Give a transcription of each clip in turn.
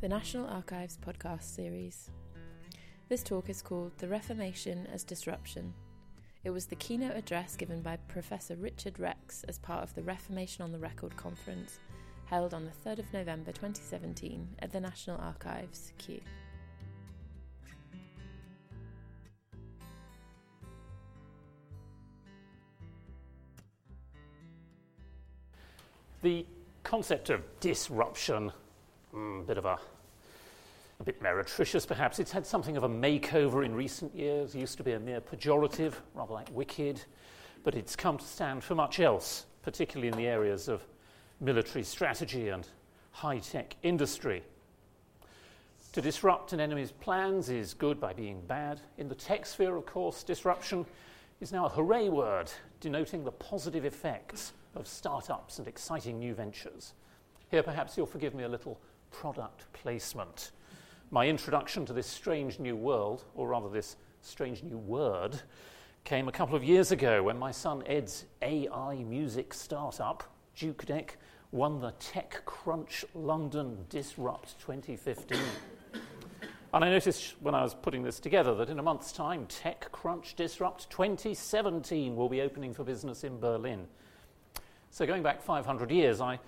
the National Archives podcast series. This talk is called The Reformation as Disruption. It was the keynote address given by Professor Richard Rex as part of the Reformation on the Record conference, held on the 3rd of November 2017 at the National Archives, Kew. The concept of disruption, a bit meretricious perhaps. It's had something of a makeover in recent years. It used to be a mere pejorative, rather like wicked, but it's come to stand for much else, particularly in the areas of military strategy and high-tech industry. To disrupt an enemy's plans is good by being bad. In the tech sphere, of course, disruption is now a hooray word, denoting the positive effects of startups and exciting new ventures. Here, perhaps you'll forgive me a little product placement. My introduction to this strange new world, or rather this strange new word, came a couple of years ago when my son Ed's AI music startup, JukeDeck, won the TechCrunch London Disrupt 2015. And I noticed when I was putting this together that in a month's time, TechCrunch Disrupt 2017 will be opening for business in Berlin. So going back 500 years, I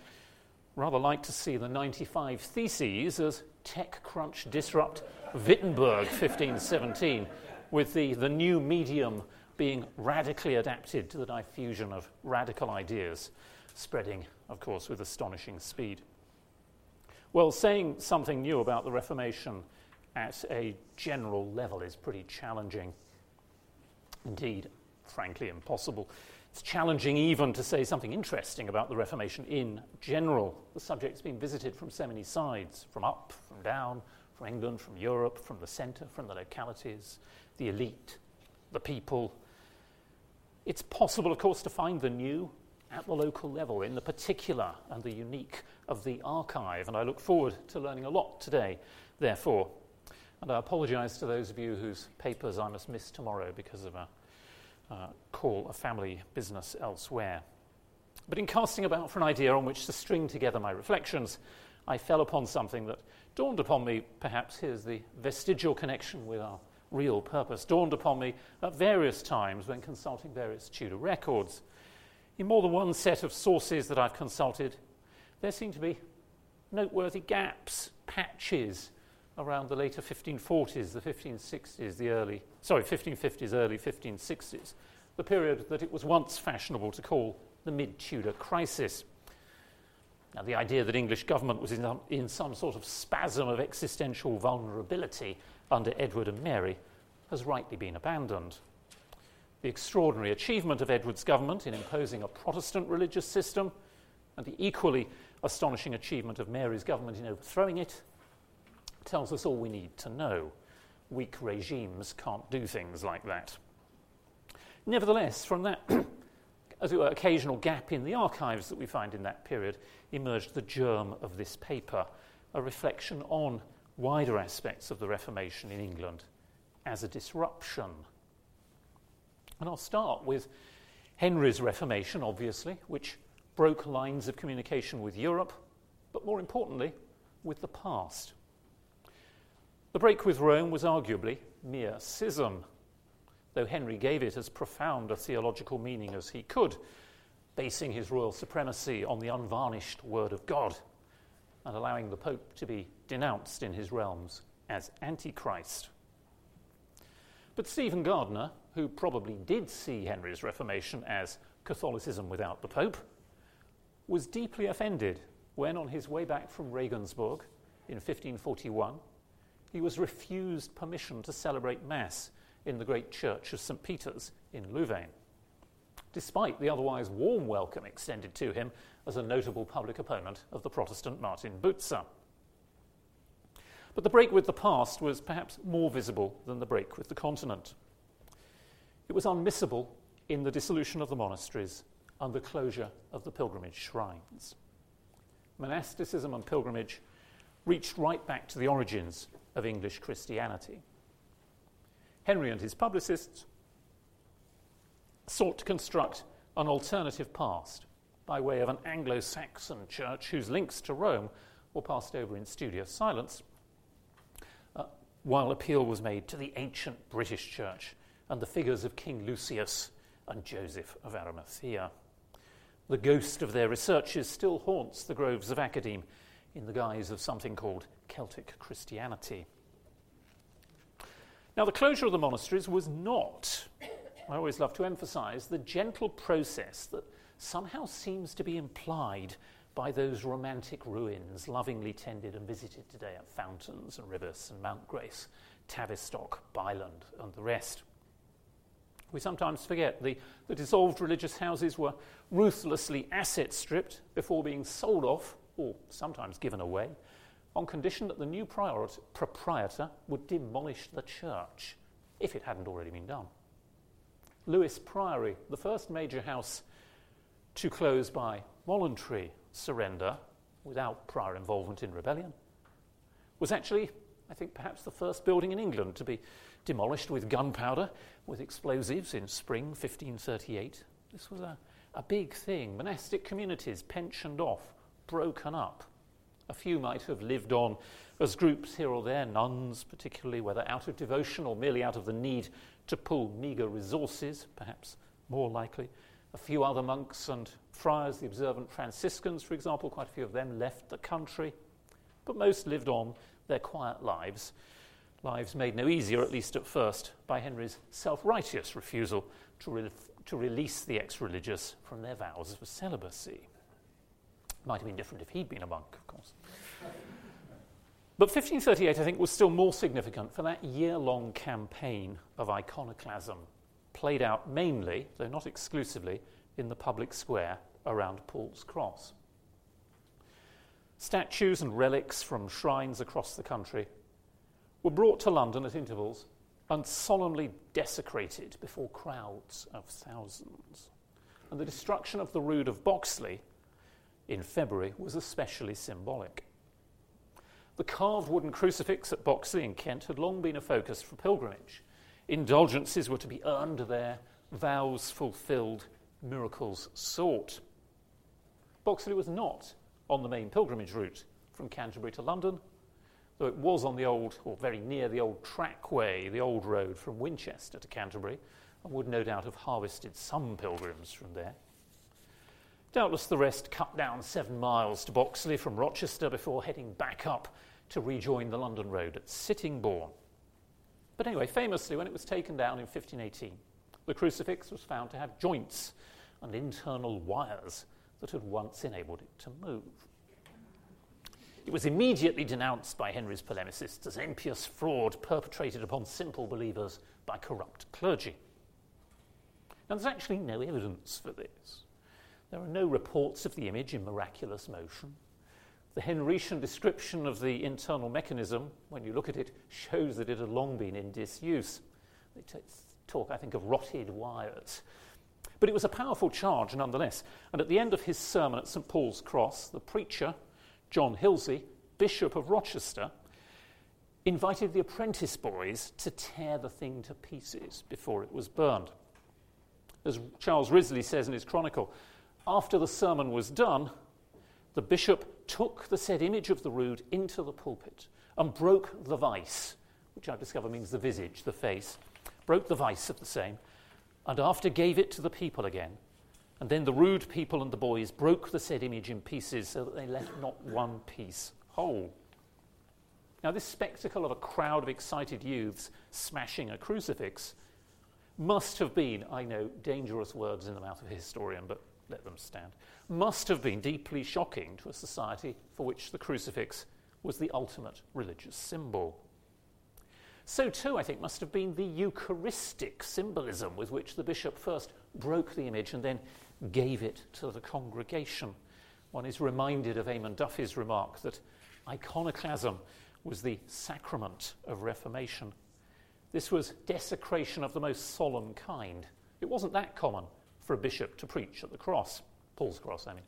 rather like to see the 95 Theses as TechCrunch Disrupt Wittenberg 1517, with the new medium being radically adapted to the diffusion of radical ideas, spreading, of course, with astonishing speed. Well, saying something new about the Reformation at a general level is pretty challenging. Indeed, frankly impossible. It's challenging even to say something interesting about the Reformation in general. The subject's been visited from so many sides, from up, from down, from England, from Europe, from the centre, from the localities, the elite, the people. It's possible, of course, to find the new at the local level, in the particular and the unique of the archive, and I look forward to learning a lot today, therefore. And I apologise to those of you whose papers I must miss tomorrow because of a family business elsewhere. But in casting about for an idea on which to string together my reflections, I fell upon something that dawned upon me, perhaps here's the vestigial connection with our real purpose, dawned upon me at various times when consulting various Tudor records. In more than one set of sources that I've consulted, there seem to be noteworthy gaps, patches, around the later 1540s, the 1560s, 1550s, early 1560s, the period that it was once fashionable to call the mid-Tudor crisis. Now, the idea that English government was in some sort of spasm of existential vulnerability under Edward and Mary has rightly been abandoned. The extraordinary achievement of Edward's government in imposing a Protestant religious system, and the equally astonishing achievement of Mary's government in overthrowing it, tells us all we need to know. Weak regimes can't do things like that. Nevertheless, from that, as it were, occasional gap in the archives that we find in that period, emerged the germ of this paper, a reflection on wider aspects of the Reformation in England as a disruption. And I'll start with Henry's Reformation, obviously, which broke lines of communication with Europe, but more importantly, with the past. The break with Rome was arguably mere schism, though Henry gave it as profound a theological meaning as he could, basing his royal supremacy on the unvarnished word of God and allowing the Pope to be denounced in his realms as Antichrist. But Stephen Gardiner, who probably did see Henry's Reformation as Catholicism without the Pope, was deeply offended when, on his way back from Regensburg in 1541, he was refused permission to celebrate Mass in the great church of St. Peter's in Louvain, despite the otherwise warm welcome extended to him as a notable public opponent of the Protestant Martin Bucer. But the break with the past was perhaps more visible than the break with the continent. It was unmissable in the dissolution of the monasteries and the closure of the pilgrimage shrines. Monasticism and pilgrimage reached right back to the origins of English Christianity. Henry and his publicists sought to construct an alternative past by way of an Anglo-Saxon church whose links to Rome or passed over in studious silence, while appeal was made to the ancient British Church and the figures of King Lucius and Joseph of Arimathea. The ghost of their researches still haunts the groves of Academe in the guise of something called Celtic Christianity. Now, the closure of the monasteries was not, I always love to emphasise, the gentle process that somehow seems to be implied by those romantic ruins lovingly tended and visited today at Fountains and Rivers and Mount Grace, Tavistock, Byland and the rest. We sometimes forget the dissolved religious houses were ruthlessly asset-stripped before being sold off, or sometimes given away, on condition that the new proprietor would demolish the church, if it hadn't already been done. Lewis Priory, the first major house to close by voluntary surrender, without prior involvement in rebellion, was actually, I think, perhaps the first building in England to be demolished with gunpowder, with explosives in spring 1538. This was a big thing. Monastic communities pensioned off, broken up. A few might have lived on as groups here or there, nuns particularly, whether out of devotion or merely out of the need to pool meagre resources, perhaps more likely. A few other monks and friars, the observant Franciscans, for example, quite a few of them left the country, but most lived on their quiet lives, lives made no easier, at least at first, by Henry's self-righteous refusal to release the ex-religious from their vows of celibacy. Might have been different if he'd been a monk, of course. But 1538, I think, was still more significant for that year-long campaign of iconoclasm, played out mainly, though not exclusively, in the public square around Paul's Cross. Statues and relics from shrines across the country were brought to London at intervals and solemnly desecrated before crowds of thousands. And the destruction of the Rood of Boxley in February was especially symbolic. The carved wooden crucifix at Boxley in Kent had long been a focus for pilgrimage. Indulgences were to be earned there, vows fulfilled, miracles sought. Boxley was not on the main pilgrimage route from Canterbury to London, though it was on the old, or very near the old trackway, the old road from Winchester to Canterbury, and would no doubt have harvested some pilgrims from there. Doubtless the rest cut down 7 miles to Boxley from Rochester before heading back up to rejoin the London road at Sittingbourne. But anyway, famously, when it was taken down in 1518, the crucifix was found to have joints and internal wires that had once enabled it to move. It was immediately denounced by Henry's polemicists as impious fraud perpetrated upon simple believers by corrupt clergy. Now, there's actually no evidence for this. There are no reports of the image in miraculous motion. The Henrician description of the internal mechanism, when you look at it, shows that it had long been in disuse. They talk, I think, of rotted wires. But it was a powerful charge nonetheless, and at the end of his sermon at St Paul's Cross, the preacher, John Hilsey, Bishop of Rochester, invited the apprentice boys to tear the thing to pieces before it was burned. As Charles Risley says in his chronicle, after the sermon was done, the bishop took the said image of the Rood into the pulpit and broke the vice, which I discover means the visage, the face, broke the vice of the same, and after gave it to the people again. And then the rude people and the boys broke the said image in pieces so that they left not one piece whole. Now, this spectacle of a crowd of excited youths smashing a crucifix must have been, I know, dangerous words in the mouth of a historian, but let them stand, must have been deeply shocking to a society for which the crucifix was the ultimate religious symbol. So too, I think, must have been the Eucharistic symbolism with which the bishop first broke the image and then gave it to the congregation. One is reminded of Eamon Duffy's remark that iconoclasm was the sacrament of Reformation. This was desecration of the most solemn kind. It wasn't that common for a bishop to preach at the cross, Paul's Cross, I mean.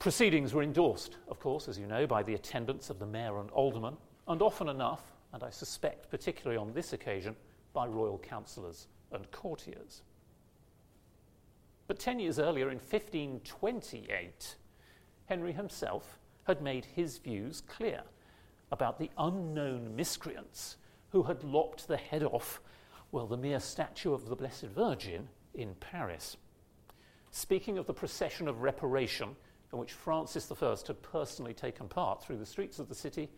Proceedings were endorsed, of course, as you know, by the attendance of the mayor and aldermen, and often enough, and I suspect particularly on this occasion, by royal councillors and courtiers. But 10 years earlier, in 1528, Henry himself had made his views clear about the unknown miscreants who had lopped the head off, well, the mere statue of the Blessed Virgin in Paris. Speaking of the procession of reparation in which Francis I had personally taken part through the streets of the city,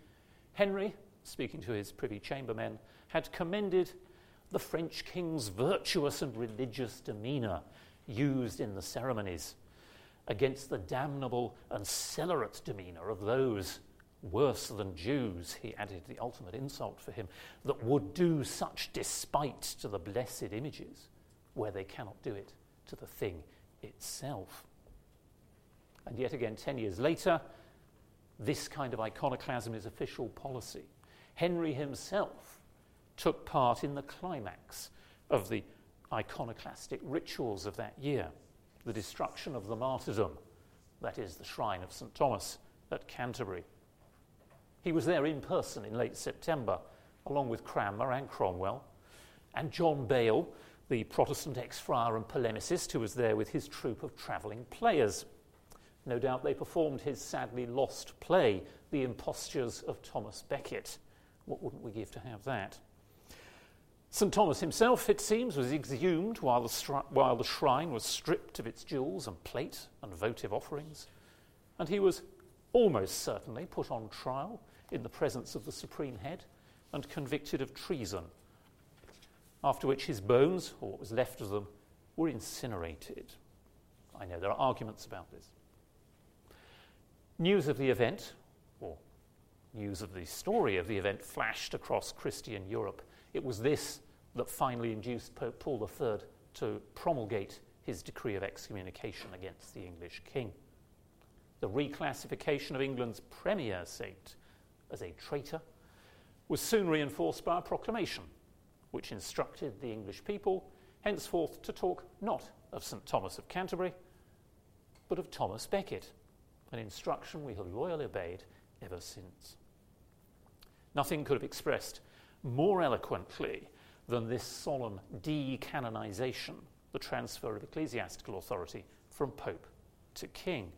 Henry, speaking to his privy chambermen, had commended the French king's virtuous and religious demeanour used in the ceremonies against the damnable and celerate demeanour of those worse than Jews, he added the ultimate insult for him, that would do such despite to the blessed images where they cannot do it to the thing itself. And yet again, 10 years later, this kind of iconoclasm is official policy. Henry himself took part in the climax of the iconoclastic rituals of that year, the destruction of the martyrdom, that is, the shrine of St. Thomas at Canterbury. He was there in person in late September, along with Cranmer and Cromwell, and John Bale, the Protestant ex-friar and polemicist, who was there with his troupe of travelling players. No doubt they performed his sadly lost play, The Impostures of Thomas Becket. What wouldn't we give to have that? St. Thomas himself, it seems, was exhumed while the shrine was stripped of its jewels and plate and votive offerings, and he was almost certainly put on trial in the presence of the Supreme Head and convicted of treason, after which his bones, or what was left of them, were incinerated. I know there are arguments about this. News of the event, or news of the story of the event, flashed across Christian Europe. It was this that finally induced Pope Paul III to promulgate his decree of excommunication against the English king. The reclassification of England's premier saint as a traitor was soon reinforced by a proclamation which instructed the English people henceforth to talk not of St. Thomas of Canterbury, but of Thomas Becket, an instruction we have loyally obeyed ever since. Nothing could have expressed more eloquently than this solemn decanonization, the transfer of ecclesiastical authority from Pope to King.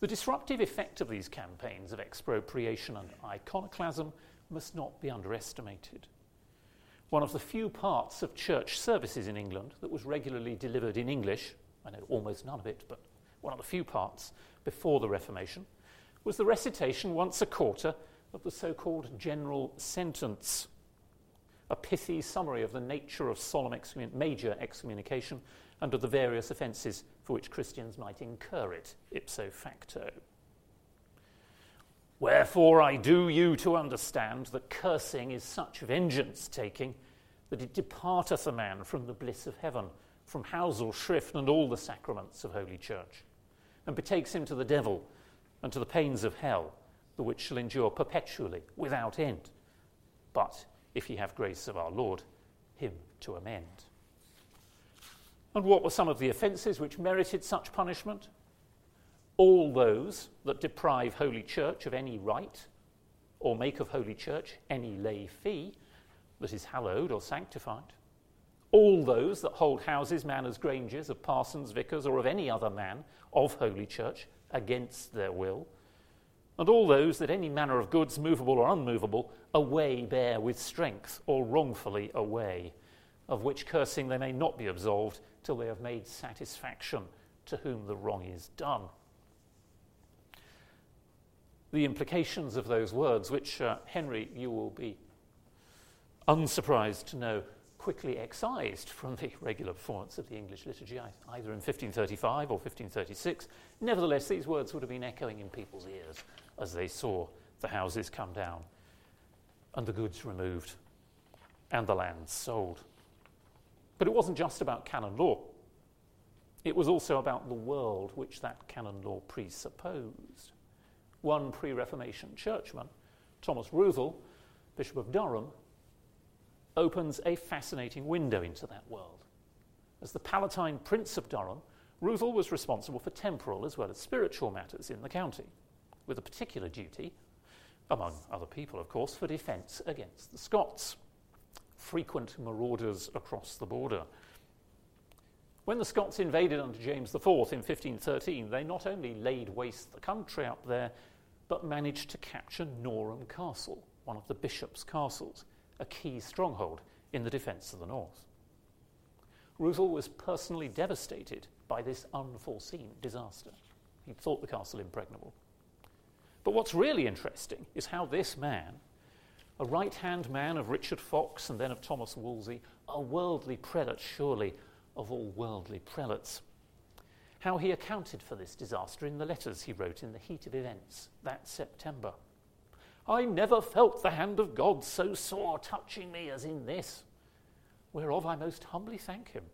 The disruptive effect of these campaigns of expropriation and iconoclasm must not be underestimated. One of the few parts of church services in England that was regularly delivered in English, I know almost none of it, but one of the few parts before the Reformation, was the recitation once a quarter of the so-called general sentence, a pithy summary of the nature of solemn major excommunication and of the various offences for which Christians might incur it ipso facto. Wherefore I do you to understand that cursing is such vengeance-taking that it departeth a man from the bliss of heaven, from housel, shrift, and all the sacraments of Holy Church, and betakes him to the devil and to the pains of hell, the which shall endure perpetually, without end. But if ye have grace of our Lord, him to amend. And what were some of the offences which merited such punishment? All those that deprive Holy Church of any right, or make of Holy Church any lay fee that is hallowed or sanctified. All those that hold houses, manors, granges, of parsons, vicars, or of any other man of Holy Church against their will, and all those that any manner of goods, movable or unmovable, away bear with strength, or wrongfully away, of which cursing they may not be absolved till they have made satisfaction to whom the wrong is done. The implications of those words, which Henry, you will be unsurprised to know, quickly excised from the regular performance of the English liturgy, either in 1535 or 1536. Nevertheless, these words would have been echoing in people's ears as they saw the houses come down and the goods removed and the land sold. But it wasn't just about canon law. It was also about the world which that canon law presupposed. One pre-Reformation churchman, Thomas Routhal, Bishop of Durham, opens a fascinating window into that world. As the Palatine Prince of Durham, Routhal was responsible for temporal as well as spiritual matters in the county, with a particular duty, among other people of course, for defence against the Scots, frequent marauders across the border. When the Scots invaded under James IV in 1513, they not only laid waste the country up there, but managed to capture Norham Castle, one of the bishop's castles, a key stronghold in the defence of the north. Roussel was personally devastated by this unforeseen disaster. He thought the castle impregnable. But what's really interesting is how this man, a right-hand man of Richard Fox and then of Thomas Wolsey, a worldly prelate surely of all worldly prelates, how he accounted for this disaster in the letters he wrote in the heat of events that September. "I never felt the hand of God so sore touching me as in this, whereof I most humbly thank him,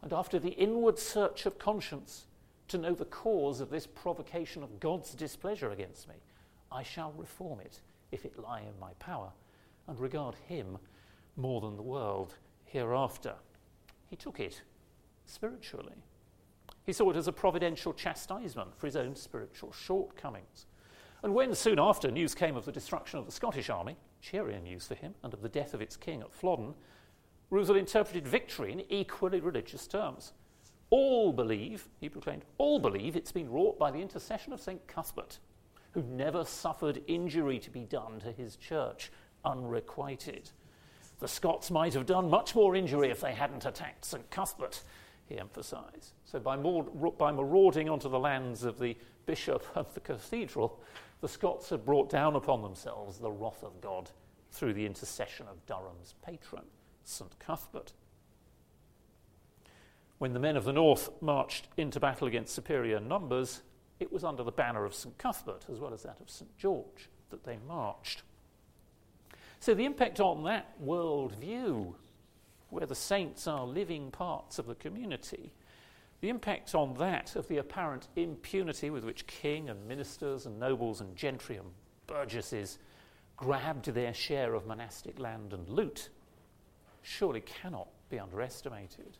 and after the inward search of conscience, to know the cause of this provocation of God's displeasure against me, I shall reform it, if it lie in my power, and regard him more than the world hereafter." He took it spiritually. He saw it as a providential chastisement for his own spiritual shortcomings. And when soon after news came of the destruction of the Scottish army, cheerier news for him, and of the death of its king at Flodden, Roussel interpreted victory in equally religious terms. "All believe," he proclaimed, "all believe it's been wrought by the intercession of St. Cuthbert, who never suffered injury to be done to his church unrequited. The Scots might have done much more injury if they hadn't attacked St. Cuthbert," he emphasised. So by marauding onto the lands of the bishop of the cathedral, the Scots had brought down upon themselves the wrath of God through the intercession of Durham's patron, St. Cuthbert. When the men of the north marched into battle against superior numbers, it was under the banner of St. Cuthbert, as well as that of St. George, that they marched. So the impact on that world view, where the saints are living parts of the community, the impact on that of the apparent impunity with which king and ministers and nobles and gentry and burgesses grabbed their share of monastic land and loot, surely cannot be underestimated.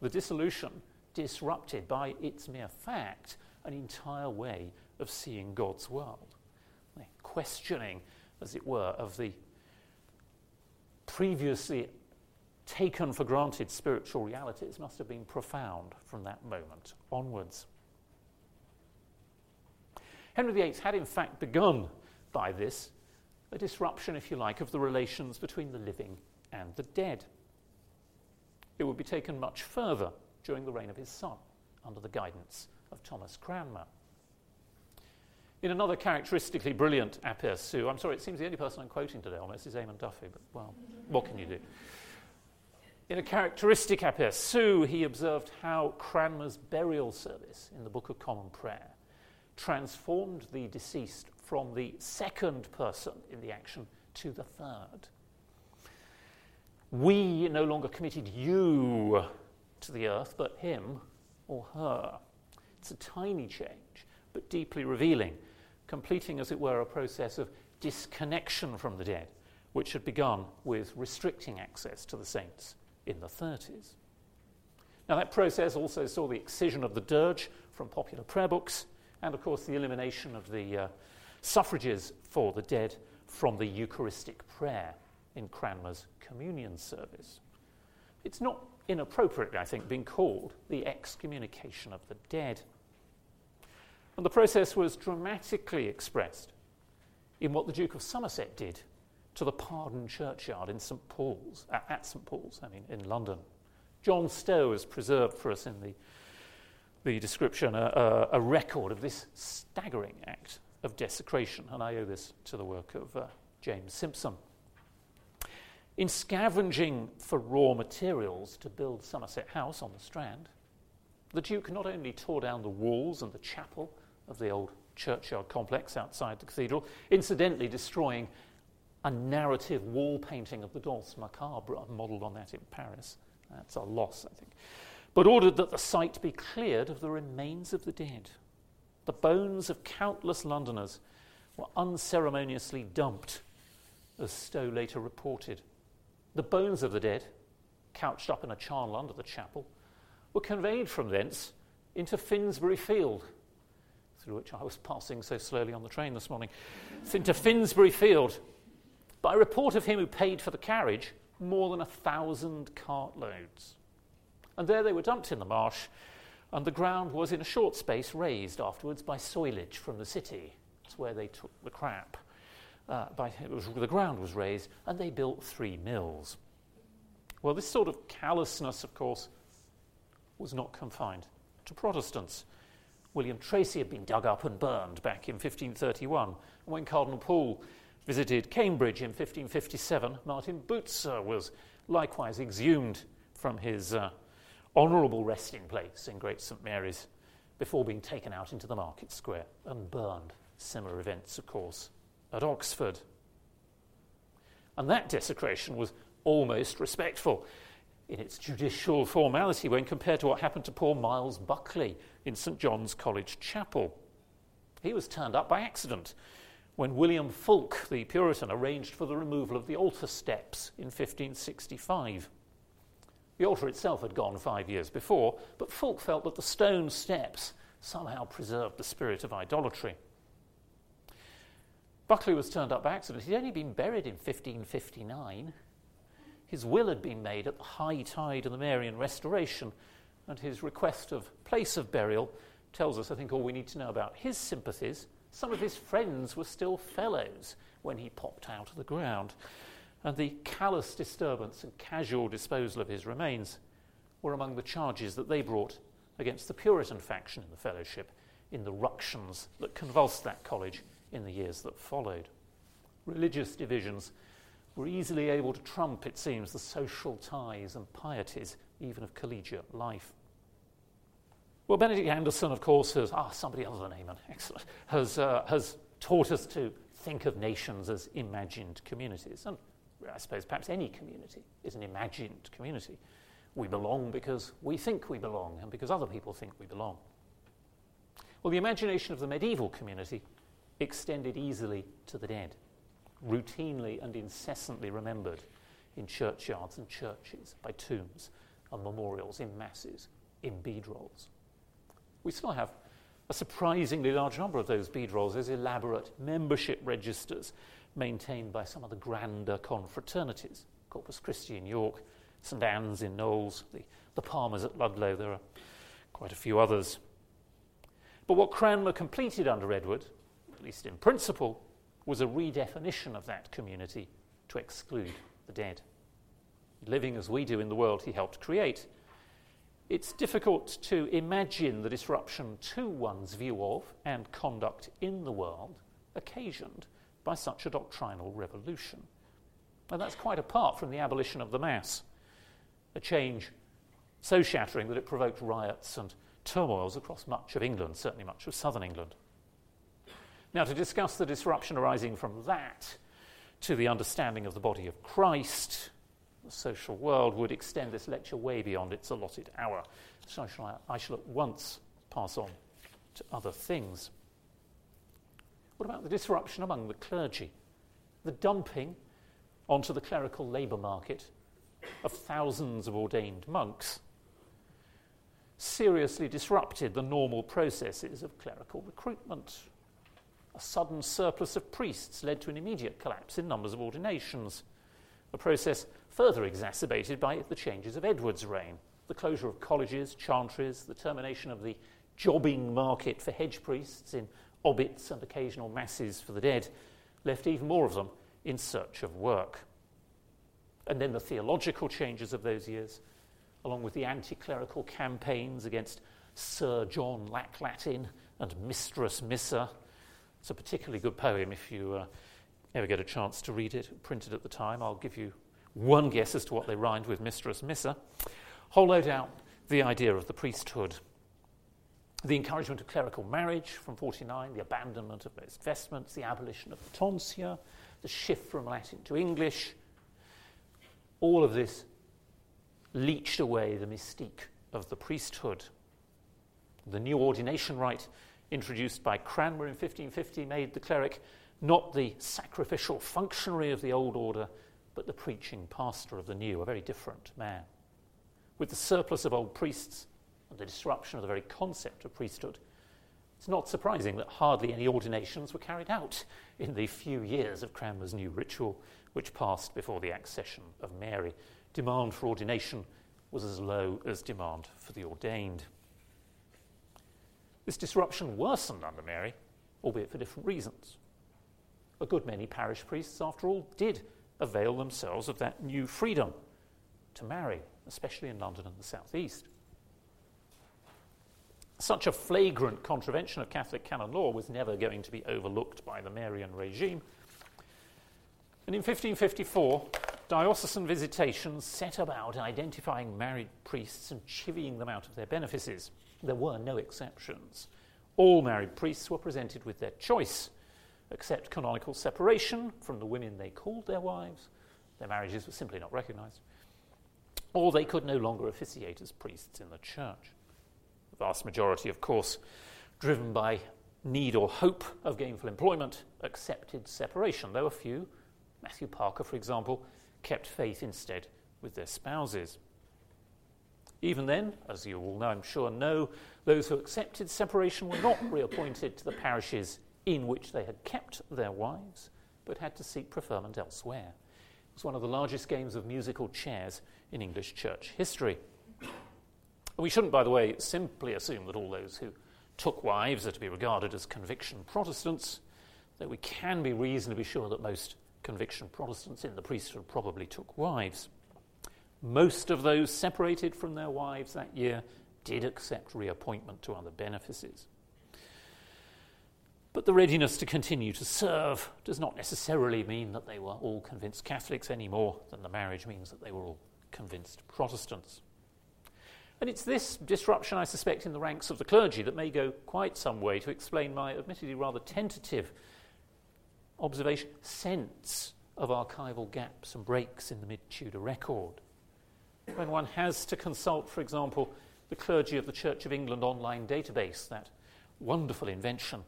The dissolution disrupted by its mere fact an entire way of seeing God's world. The questioning, as it were, of the previously taken for granted spiritual realities must have been profound from that moment onwards. Henry VIII had in fact begun by this a disruption, if you like, of the relations between the living and the dead. It would be taken much further during the reign of his son, under the guidance of Thomas Cranmer. In another characteristically brilliant aperçu, I'm sorry, it seems the only person I'm quoting today almost is Eamon Duffy, but well, what can you do? In a characteristic aperçu, he observed how Cranmer's burial service in the Book of Common Prayer transformed the deceased from the second person in the action to the third. We no longer committed you to the earth, but him or her. It's a tiny change, but deeply revealing, completing, as it were, a process of disconnection from the dead, which had begun with restricting access to the saints in the 30s. Now, that process also saw the excision of the dirge from popular prayer books and, of course, the elimination of the suffrages for the dead from the Eucharistic prayer in Cranmer's communion service. It's not inappropriately, I think, being called the excommunication of the dead. And the process was dramatically expressed in what the Duke of Somerset did to the Pardon Churchyard in St. Paul's, in London. John Stow has preserved for us in the description a record of this staggering act of desecration, and I owe this to the work of James Simpson. In scavenging for raw materials to build Somerset House on the Strand, the Duke not only tore down the walls and the chapel of the old churchyard complex outside the cathedral, incidentally destroying a narrative wall painting of the Danse Macabre modelled on that in Paris. That's a loss, I think. But ordered that the site be cleared of the remains of the dead. The bones of countless Londoners were unceremoniously dumped, as Stow later reported. The bones of the dead, couched up in a charnel under the chapel, were conveyed from thence into Finsbury Field, through which I was passing so slowly on the train this morning, into Finsbury Field, by report of him who paid for the carriage, more than 1,000 cartloads. and there they were dumped in the marsh, and the ground was in a short space raised afterwards by soilage from the city. That's where they took the crap. The ground was raised, and they built 3 mills. Well, this sort of callousness, of course, was not confined to Protestants. William Tracy had been dug up and burned back in 1531. And when Cardinal Pole visited Cambridge in 1557, Martin Bucer was likewise exhumed from his honourable resting place in Great St Mary's before being taken out into the market square and burned. Similar events, of course, at Oxford. And that desecration was almost respectful in its judicial formality when compared to what happened to poor Miles Buckley in St John's College Chapel. He was turned up by accident when William Fulke, the Puritan, arranged for the removal of the altar steps in 1565. The altar itself had gone 5 years before, but Fulke felt that the stone steps somehow preserved the spirit of idolatry. Buckley was turned up by accident. He'd only been buried in 1559. His will had been made at the high tide of the Marian Restoration, and his request of place of burial tells us, I think, all we need to know about his sympathies. Some of his friends were still fellows when he popped out of the ground, and the callous disturbance and casual disposal of his remains were among the charges that they brought against the Puritan faction in the fellowship in the ructions that convulsed that college in the years that followed. Religious divisions were easily able to trump, it seems, the social ties and pieties even of collegiate life. Well, Benedict Anderson, of course, has... somebody other than Eamon, excellent, has taught us to think of nations as imagined communities. And I suppose perhaps any community is an imagined community. We belong because we think we belong and because other people think we belong. Well, the imagination of the medieval community extended easily to the dead, routinely and incessantly remembered in churchyards and churches, by tombs and memorials, in masses, in bead rolls. We still have a surprisingly large number of those bead rolls, those elaborate membership registers maintained by some of the grander confraternities, Corpus Christi in York, St Anne's in Knowles, the Palmers at Ludlow. There are quite a few others. But what Cranmer completed under Edward, at least in principle, was a redefinition of that community to exclude the dead. Living as we do in the world he helped create, it's difficult to imagine the disruption to one's view of and conduct in the world occasioned by such a doctrinal revolution. And that's quite apart from the abolition of the Mass, a change so shattering that it provoked riots and turmoils across much of England, certainly much of southern England. Now, to discuss the disruption arising from that to the understanding of the body of Christ, the social world, would extend this lecture way beyond its allotted hour. So I shall at once pass on to other things. What about the disruption among the clergy? The dumping onto the clerical labour market of thousands of ordained monks seriously disrupted the normal processes of clerical recruitment. A sudden surplus of priests led to an immediate collapse in numbers of ordinations, a process further exacerbated by the changes of Edward's reign, the closure of colleges, chantries, the termination of the jobbing market for hedge priests in obits and occasional masses for the dead, left even more of them in search of work. And then the theological changes of those years, along with the anti-clerical campaigns against Sir John Lack-Latin and Mistress Missa. It's a particularly good poem if you ever get a chance to read it, printed at the time. I'll give you one guess as to what they rhymed with Mistress Missa. Hollowed out the idea of the priesthood. The encouragement of clerical marriage from 49, the abandonment of most vestments, the abolition of the tonsure, the shift from Latin to English. All of this leached away the mystique of the priesthood. The new ordination rite introduced by Cranmer in 1550 made the cleric not the sacrificial functionary of the old order, but the preaching pastor of the new, a very different man. With the surplus of old priests and the disruption of the very concept of priesthood, it's not surprising that hardly any ordinations were carried out in the few years of Cranmer's new ritual, which passed before the accession of Mary. Demand for ordination was as low as demand for the ordained. This disruption worsened under Mary, albeit for different reasons. A good many parish priests, after all, did avail themselves of that new freedom to marry, especially in London and the South East. Such a flagrant contravention of Catholic canon law was never going to be overlooked by the Marian regime. And in 1554, diocesan visitations set about identifying married priests and chivying them out of their benefices. There were no exceptions. All married priests were presented with their choice, except canonical separation from the women they called their wives. Their marriages were simply not recognised. Or they could no longer officiate as priests in the church. The vast majority, of course, driven by need or hope of gainful employment, accepted separation. There were few. Matthew Parker, for example, kept faith instead with their spouses. Even then, as you all know, I'm sure know, those who accepted separation were not reappointed to the parishes in which they had kept their wives, but had to seek preferment elsewhere. It was one of the largest games of musical chairs in English church history. We shouldn't, by the way, simply assume that all those who took wives are to be regarded as conviction Protestants, though we can be reasonably sure that most conviction Protestants in the priesthood probably took wives. Most of those separated from their wives that year did accept reappointment to other benefices. But the readiness to continue to serve does not necessarily mean that they were all convinced Catholics any more than the marriage means that they were all convinced Protestants. And it's this disruption, I suspect, in the ranks of the clergy that may go quite some way to explain my admittedly rather tentative sense of archival gaps and breaks in the mid-Tudor record. When one has to consult, for example, the Clergy of the Church of England online database, that wonderful invention,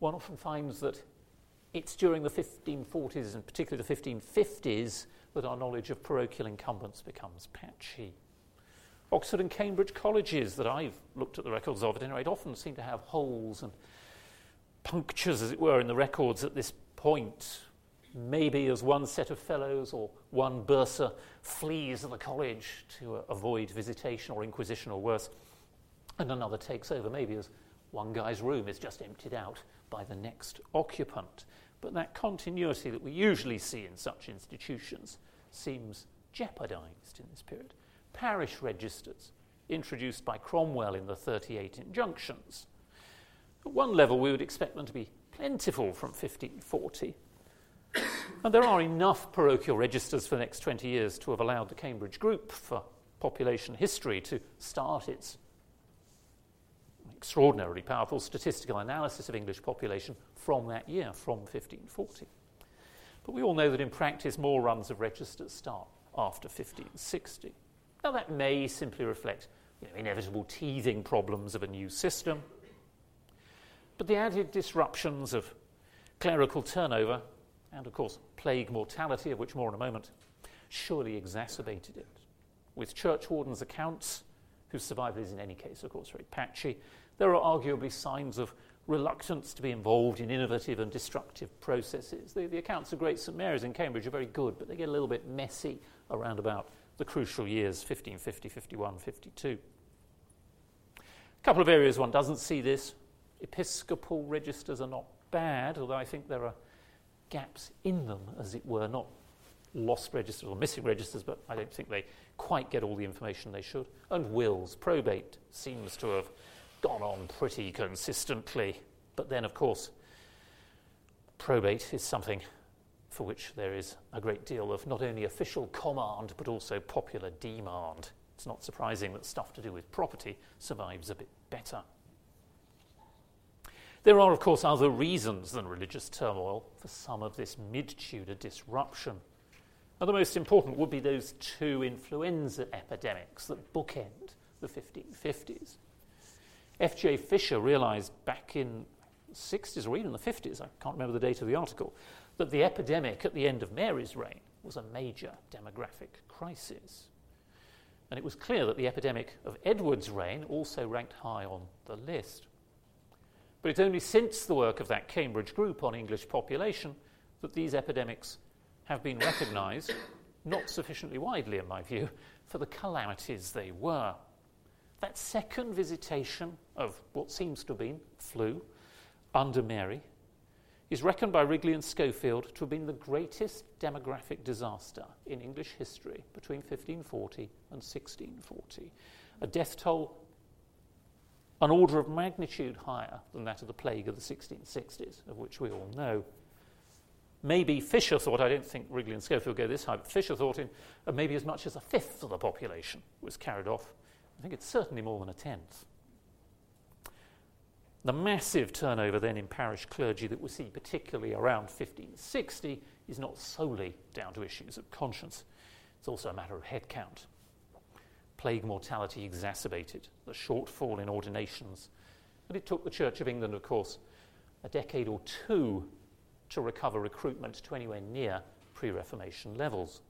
one often finds that it's during the 1540s and particularly the 1550s that our knowledge of parochial incumbents becomes patchy. Oxford and Cambridge colleges that I've looked at the records of, at any rate, often seem to have holes and punctures, as it were, in the records at this point, maybe as one set of fellows or one bursar flees the college to avoid visitation or inquisition or worse, and another takes over, maybe as one guy's room is just emptied out by the next occupant. But that continuity that we usually see in such institutions seems jeopardised in this period. Parish registers, introduced by Cromwell in the 38 injunctions, at one level, we would expect them to be plentiful from 1540. And there are enough parochial registers for the next 20 years to have allowed the Cambridge group for population history to start its extraordinarily powerful statistical analysis of English population from that year, from 1540. But we all know that in practice, more runs of registers start after 1560. Now, that may simply reflect inevitable teething problems of a new system. But the added disruptions of clerical turnover and, of course, plague mortality, of which more in a moment, surely exacerbated it. With churchwardens' accounts, whose survival is in any case, of course, very patchy, there are arguably signs of reluctance to be involved in innovative and destructive processes. The accounts of Great St Mary's in Cambridge are very good, but they get a little bit messy around about the crucial years, 1550, 51, 52. A couple of areas one doesn't see this. Episcopal registers are not bad, although I think there are gaps in them, as it were, not lost registers or missing registers, but I don't think they quite get all the information they should. And wills, probate seems to have gone on pretty consistently. But then, of course, probate is something for which there is a great deal of not only official command, but also popular demand. It's not surprising that stuff to do with property survives a bit better. There are, of course, other reasons than religious turmoil for some of this mid-Tudor disruption. And the most important would be those two influenza epidemics that bookend the 1550s. F.J. Fisher realised back in the 60s or even the 50s, I can't remember the date of the article, that the epidemic at the end of Mary's reign was a major demographic crisis. And it was clear that the epidemic of Edward's reign also ranked high on the list. But it's only since the work of that Cambridge group on English population that these epidemics have been recognised, not sufficiently widely in my view, for the calamities they were. That second visitation of what seems to have been flu under Mary is reckoned by Wrigley and Schofield to have been the greatest demographic disaster in English history between 1540 and 1640. A death toll an order of magnitude higher than that of the plague of the 1660s, of which we all know. Maybe Fisher thought, I don't think Wrigley and Schofield go this high, but Fisher thought maybe as much as a fifth of the population was carried off. I think it's certainly more than a tenth. The massive turnover then in parish clergy that we see particularly around 1560 is not solely down to issues of conscience. It's also a matter of head count. Plague mortality exacerbated the shortfall in ordinations. And it took the Church of England, of course, a decade or two to recover recruitment to anywhere near pre-Reformation levels.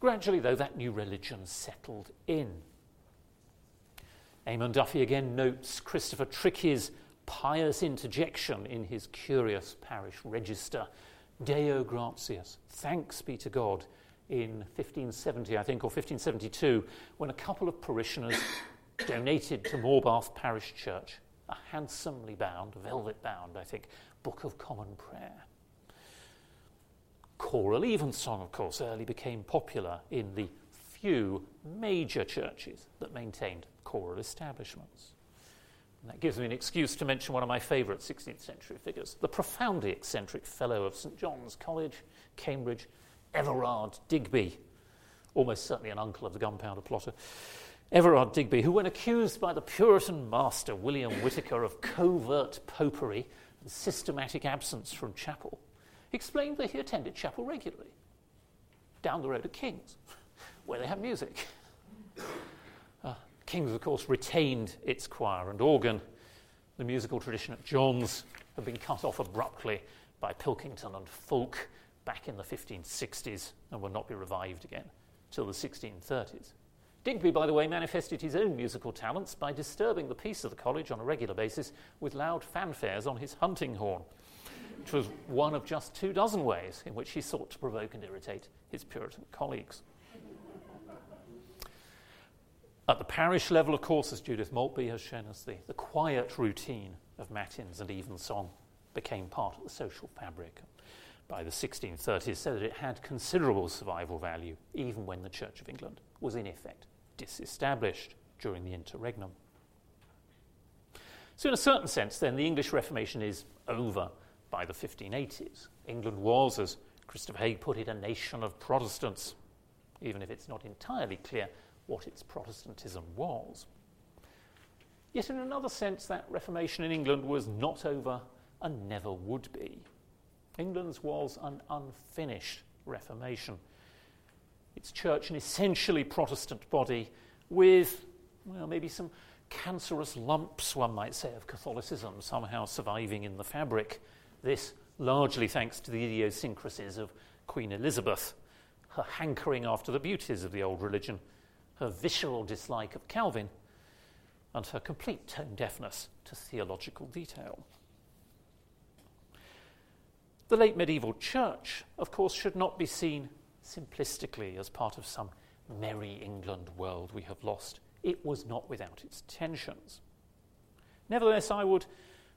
Gradually, though, that new religion settled in. Eamon Duffy again notes Christopher Tricky's pious interjection in his curious parish register, Deo gratias, thanks be to God, in 1570, I think, or 1572, when a couple of parishioners donated to Morbath Parish Church a handsomely bound, velvet-bound, I think, Book of Common Prayer. Choral evensong, of course, early became popular in the few major churches that maintained choral establishments. And that gives me an excuse to mention one of my favourite 16th century figures, the profoundly eccentric fellow of St John's College, Cambridge, Everard Digby, almost certainly an uncle of the gunpowder plotter, Everard Digby, who, when accused by the Puritan master William Whitaker of covert popery and systematic absence from chapel, explained that he attended chapel regularly, down the road at King's, where they had music. King's, of course, retained its choir and organ. The musical tradition at John's had been cut off abruptly by Pilkington and Fulke back in the 1560s and will not be revived again till the 1630s. Digby, by the way, manifested his own musical talents by disturbing the peace of the college on a regular basis with loud fanfares on his hunting horn, which was one of just 24 ways in which he sought to provoke and irritate his Puritan colleagues. At the parish level, of course, as Judith Maltby has shown us, the quiet routine of matins and evensong became part of the social fabric by the 1630s, so that it had considerable survival value, even when the Church of England was in effect disestablished during the interregnum. So in a certain sense, then, the English Reformation is over by the 1580s. England was, as Christopher Haig put it, a nation of Protestants, even if it's not entirely clear what its Protestantism was. Yet in another sense, that Reformation in England was not over and never would be. England's was an unfinished Reformation. Its church an essentially Protestant body with, well, maybe some cancerous lumps, one might say, of Catholicism somehow surviving in the fabric. This largely thanks to the idiosyncrasies of Queen Elizabeth, her hankering after the beauties of the old religion, her visceral dislike of Calvin, and her complete tone deafness to theological detail. The late medieval church, of course, should not be seen simplistically as part of some merry England world we have lost. It was not without its tensions. Nevertheless, I would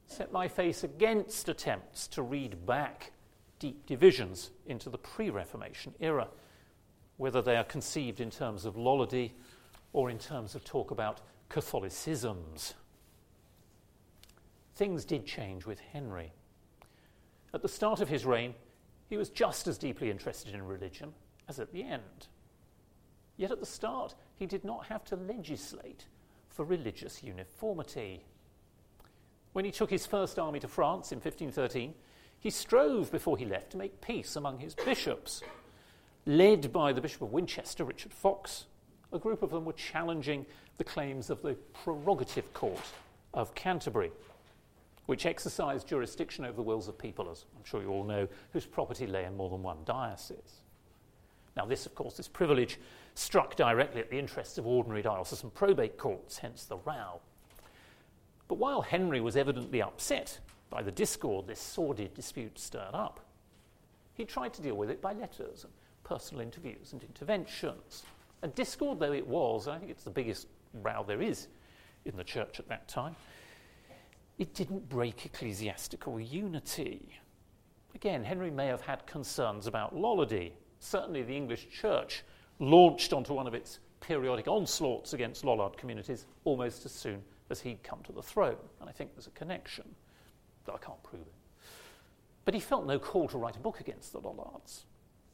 set my face against attempts to read back deep divisions into the pre-Reformation era, whether they are conceived in terms of lollardy or in terms of talk about Catholicisms. Things did change with Henry. At the start of his reign, he was just as deeply interested in religion as at the end. Yet at the start, he did not have to legislate for religious uniformity. When he took his first army to France in 1513, he strove before he left to make peace among his bishops. Led by the Bishop of Winchester, Richard Fox, a group of them were challenging the claims of the prerogative court of Canterbury, which exercised jurisdiction over the wills of people, as I'm sure you all know, whose property lay in more than one diocese. Now this, of course, this privilege struck directly at the interests of ordinary diocesan probate courts, hence the row. But while Henry was evidently upset by the discord this sordid dispute stirred up, he tried to deal with it by letters and personal interviews and interventions. And discord though it was, and I think it's the biggest row there is in the church at that time, it didn't break ecclesiastical unity. Again, Henry may have had concerns about Lollardy. Certainly the English church launched onto one of its periodic onslaughts against Lollard communities almost as soon as he'd come to the throne. And I think there's a connection, though I can't prove it. But he felt no call to write a book against the Lollards,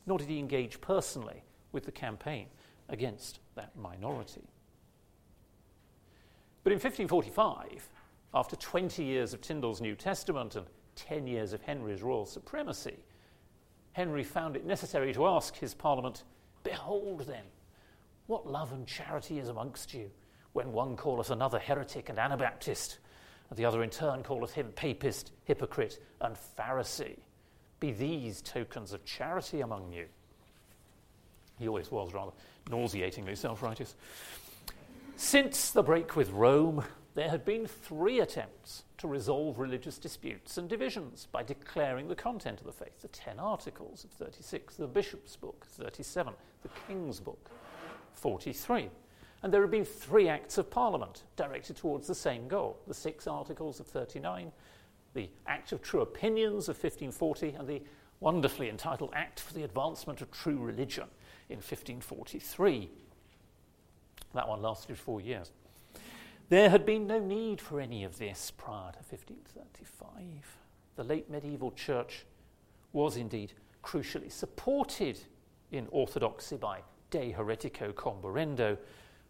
nor did he engage personally with the campaign against that minority. But in 1545, after 20 years of Tyndall's New Testament and 10 years of Henry's royal supremacy, Henry found it necessary to ask his Parliament, "Behold then, what love and charity is amongst you, when one calleth another heretic and Anabaptist, and the other in turn calleth him Papist, hypocrite, and Pharisee? Be these tokens of charity among you?" He always was rather nauseatingly self-righteous. Since the break with Rome, there had been 3 attempts to resolve religious disputes and divisions by declaring the content of the faith, the 10 Articles of 36, the Bishop's Book, 37, the King's Book, 43. And there had been 3 Acts of Parliament directed towards the same goal, the 6 Articles of 39, the Act of True Opinions of 1540, and the wonderfully entitled Act for the Advancement of True Religion in 1543. That one lasted 4 years. There had been no need for any of this prior to 1535. The late medieval church was indeed crucially supported in orthodoxy by De Heretico Comburendo,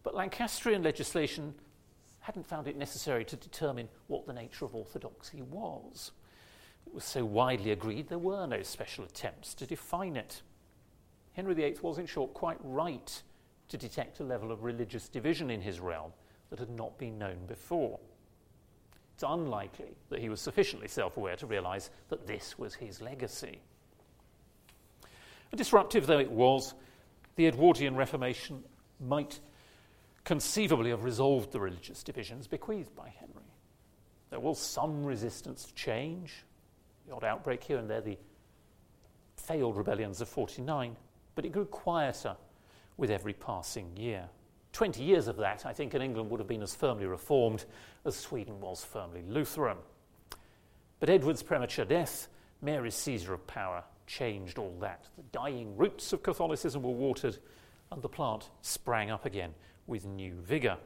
but Lancastrian legislation hadn't found it necessary to determine what the nature of orthodoxy was. It was so widely agreed there were no special attempts to define it. Henry VIII was, in short, quite right to detect a level of religious division in his realm that had not been known before. It's unlikely that he was sufficiently self-aware to realise that this was his legacy. And disruptive though it was, the Edwardian Reformation might conceivably have resolved the religious divisions bequeathed by Henry. There was some resistance to change, the odd outbreak here and there, the failed rebellions of 49, but it grew quieter with every passing year. 20 years of that, I think, in England would have been as firmly reformed as Sweden was firmly Lutheran. But Edward's premature death, Mary's seizure of power, changed all that. The dying roots of Catholicism were watered, and the plant sprang up again with new vigour.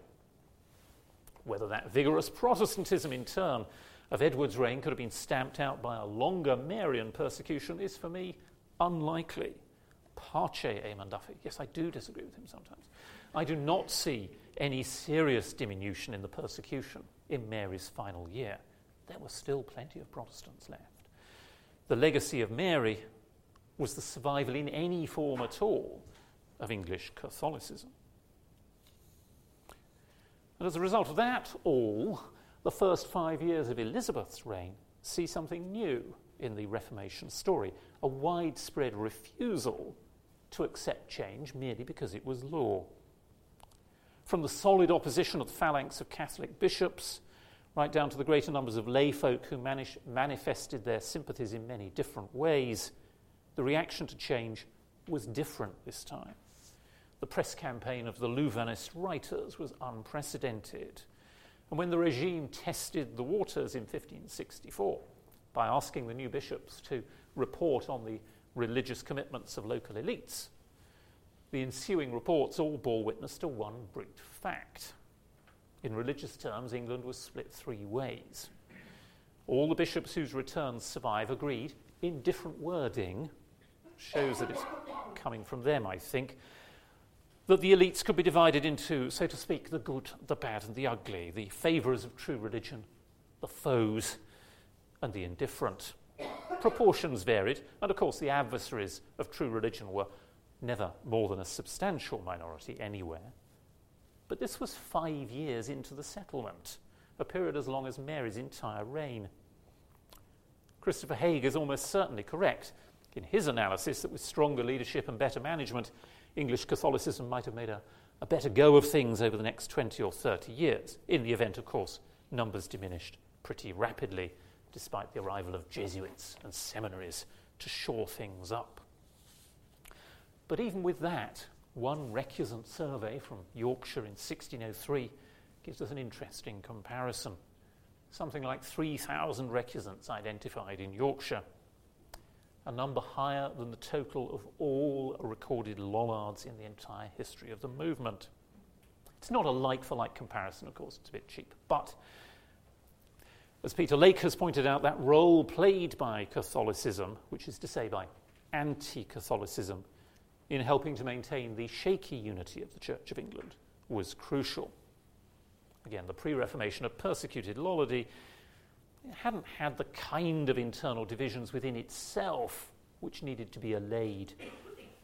Whether that vigorous Protestantism, in turn, of Edward's reign could have been stamped out by a longer Marian persecution is, for me, unlikely. Parce, Eamon Duffy. Yes, I do disagree with him sometimes. I do not see any serious diminution in the persecution in Mary's final year. There were still plenty of Protestants left. The legacy of Mary was the survival in any form at all of English Catholicism. And as a result of that all, the first 5 years of Elizabeth's reign see something new in the Reformation story, a widespread refusal to accept change merely because it was law. From the solid opposition of the phalanx of Catholic bishops right down to the greater numbers of lay folk who manifested their sympathies in many different ways, the reaction to change was different this time. The press campaign of the Louvainist writers was unprecedented. And when the regime tested the waters in 1564 by asking the new bishops to report on the religious commitments of local elites, the ensuing reports all bore witness to one brute fact. In religious terms, England was split 3 ways. All the bishops whose returns survive agreed, in different wording, shows that it's coming from them, I think, that the elites could be divided into, so to speak, the good, the bad, and the ugly, the favourers of true religion, the foes, and the indifferent. Proportions varied, and of course the adversaries of true religion were never more than a substantial minority anywhere. But this was 5 years into the settlement, a period as long as Mary's entire reign. Christopher Haig is almost certainly correct in his analysis that with stronger leadership and better management, English Catholicism might have made a better go of things over the next 20 or 30 years, in the event, of course, numbers diminished pretty rapidly, despite the arrival of Jesuits and seminaries to shore things up. But even with that, one recusant survey from Yorkshire in 1603 gives us an interesting comparison. Something like 3,000 recusants identified in Yorkshire, a number higher than the total of all recorded Lollards in the entire history of the movement. It's not a like-for-like comparison, of course, it's a bit cheap, but as Peter Lake has pointed out, that role played by Catholicism, which is to say by anti-Catholicism, in helping to maintain the shaky unity of the Church of England was crucial. Again, the pre-Reformation had persecuted Lollardy. It hadn't had the kind of internal divisions within itself which needed to be allayed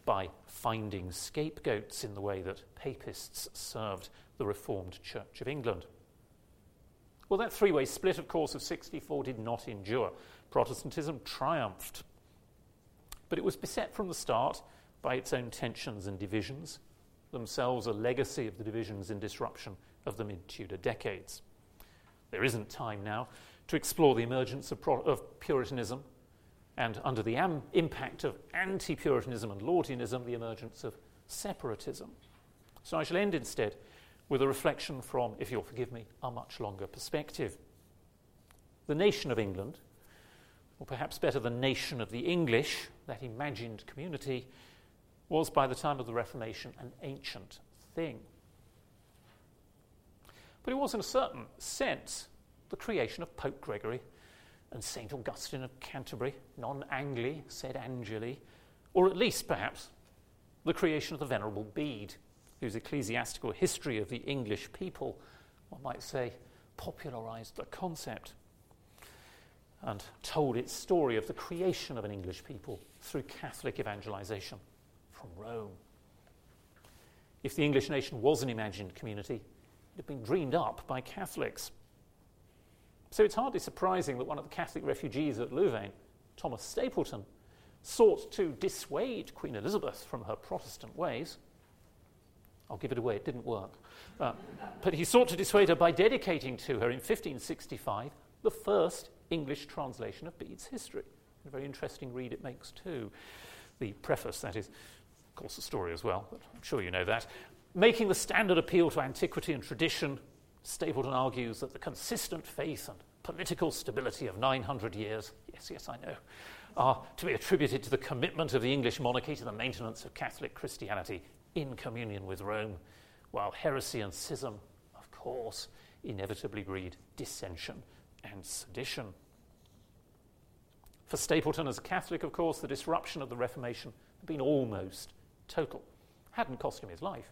by finding scapegoats in the way that Papists served the Reformed Church of England. Well, that three-way split, of course, of 64 did not endure. Protestantism triumphed. But it was beset from the start by its own tensions and divisions, themselves a legacy of the divisions and disruption of the mid-Tudor decades. There isn't time now to explore the emergence of Puritanism, and under the impact of anti-Puritanism and Laudianism, the emergence of separatism. So I shall end instead with a reflection from, if you'll forgive me, a much longer perspective. The nation of England, or perhaps better, the nation of the English, that imagined community, was by the time of the Reformation an ancient thing. But it was, in a certain sense, the creation of Pope Gregory and St. Augustine of Canterbury, non Angli, sed Angeli, or at least, perhaps, the creation of the Venerable Bede, whose ecclesiastical history of the English people, one might say, popularised the concept and told its story of the creation of an English people through Catholic evangelisation from Rome. If the English nation was an imagined community, it had been dreamed up by Catholics. So it's hardly surprising that one of the Catholic refugees at Louvain, Thomas Stapleton, sought to dissuade Queen Elizabeth from her Protestant ways. I'll give it away, it didn't work. But he sought to dissuade her by dedicating to her in 1565 the first English translation of Bede's history. A very interesting read it makes too. The preface, that is, of course, the story as well, but I'm sure you know that. Making the standard appeal to antiquity and tradition, Stapleton argues that the consistent faith and political stability of 900 years, yes, I know, are to be attributed to the commitment of the English monarchy to the maintenance of Catholic Christianity in communion with Rome, while heresy and schism, of course, inevitably breed dissension and sedition. For Stapleton as a Catholic, of course, the disruption of the Reformation had been almost total. Hadn't cost him his life,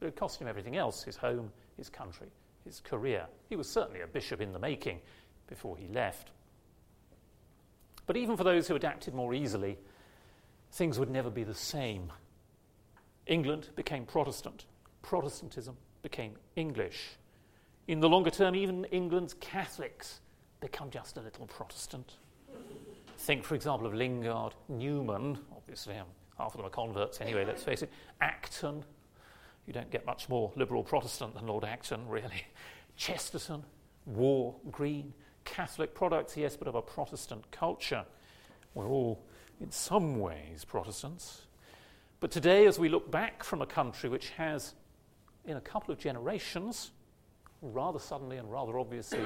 but it had cost him everything else, his home, his country, his career. He was certainly a bishop in the making before he left. But even for those who adapted more easily, things would never be the same. England became Protestant. Protestantism became English. In the longer term, even England's Catholics become just a little Protestant. Think, for example, of Lingard, Newman, obviously half of them are converts anyway, let's face it, Acton. You don't get much more liberal Protestant than Lord Acton, really. Chesterton, War, Green, Catholic products, yes, but of a Protestant culture. We're all, in some ways, Protestants. But today, as we look back from a country which has, in a couple of generations, rather suddenly and rather obviously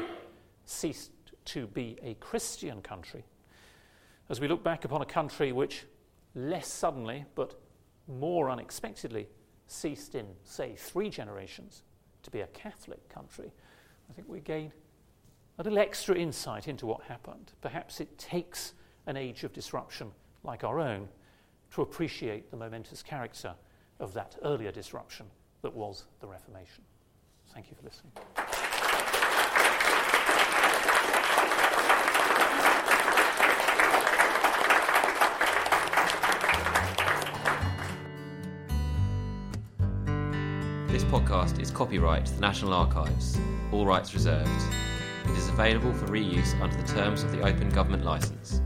ceased to be a Christian country, as we look back upon a country which, less suddenly but more unexpectedly, ceased in, say, 3 generations to be a Catholic country, I think we gain a little extra insight into what happened. Perhaps it takes an age of disruption like our own to appreciate the momentous character of that earlier disruption that was the Reformation. Thank you for listening. This podcast is copyright the National Archives, all rights reserved. It is available for reuse under the terms of the Open Government Licence.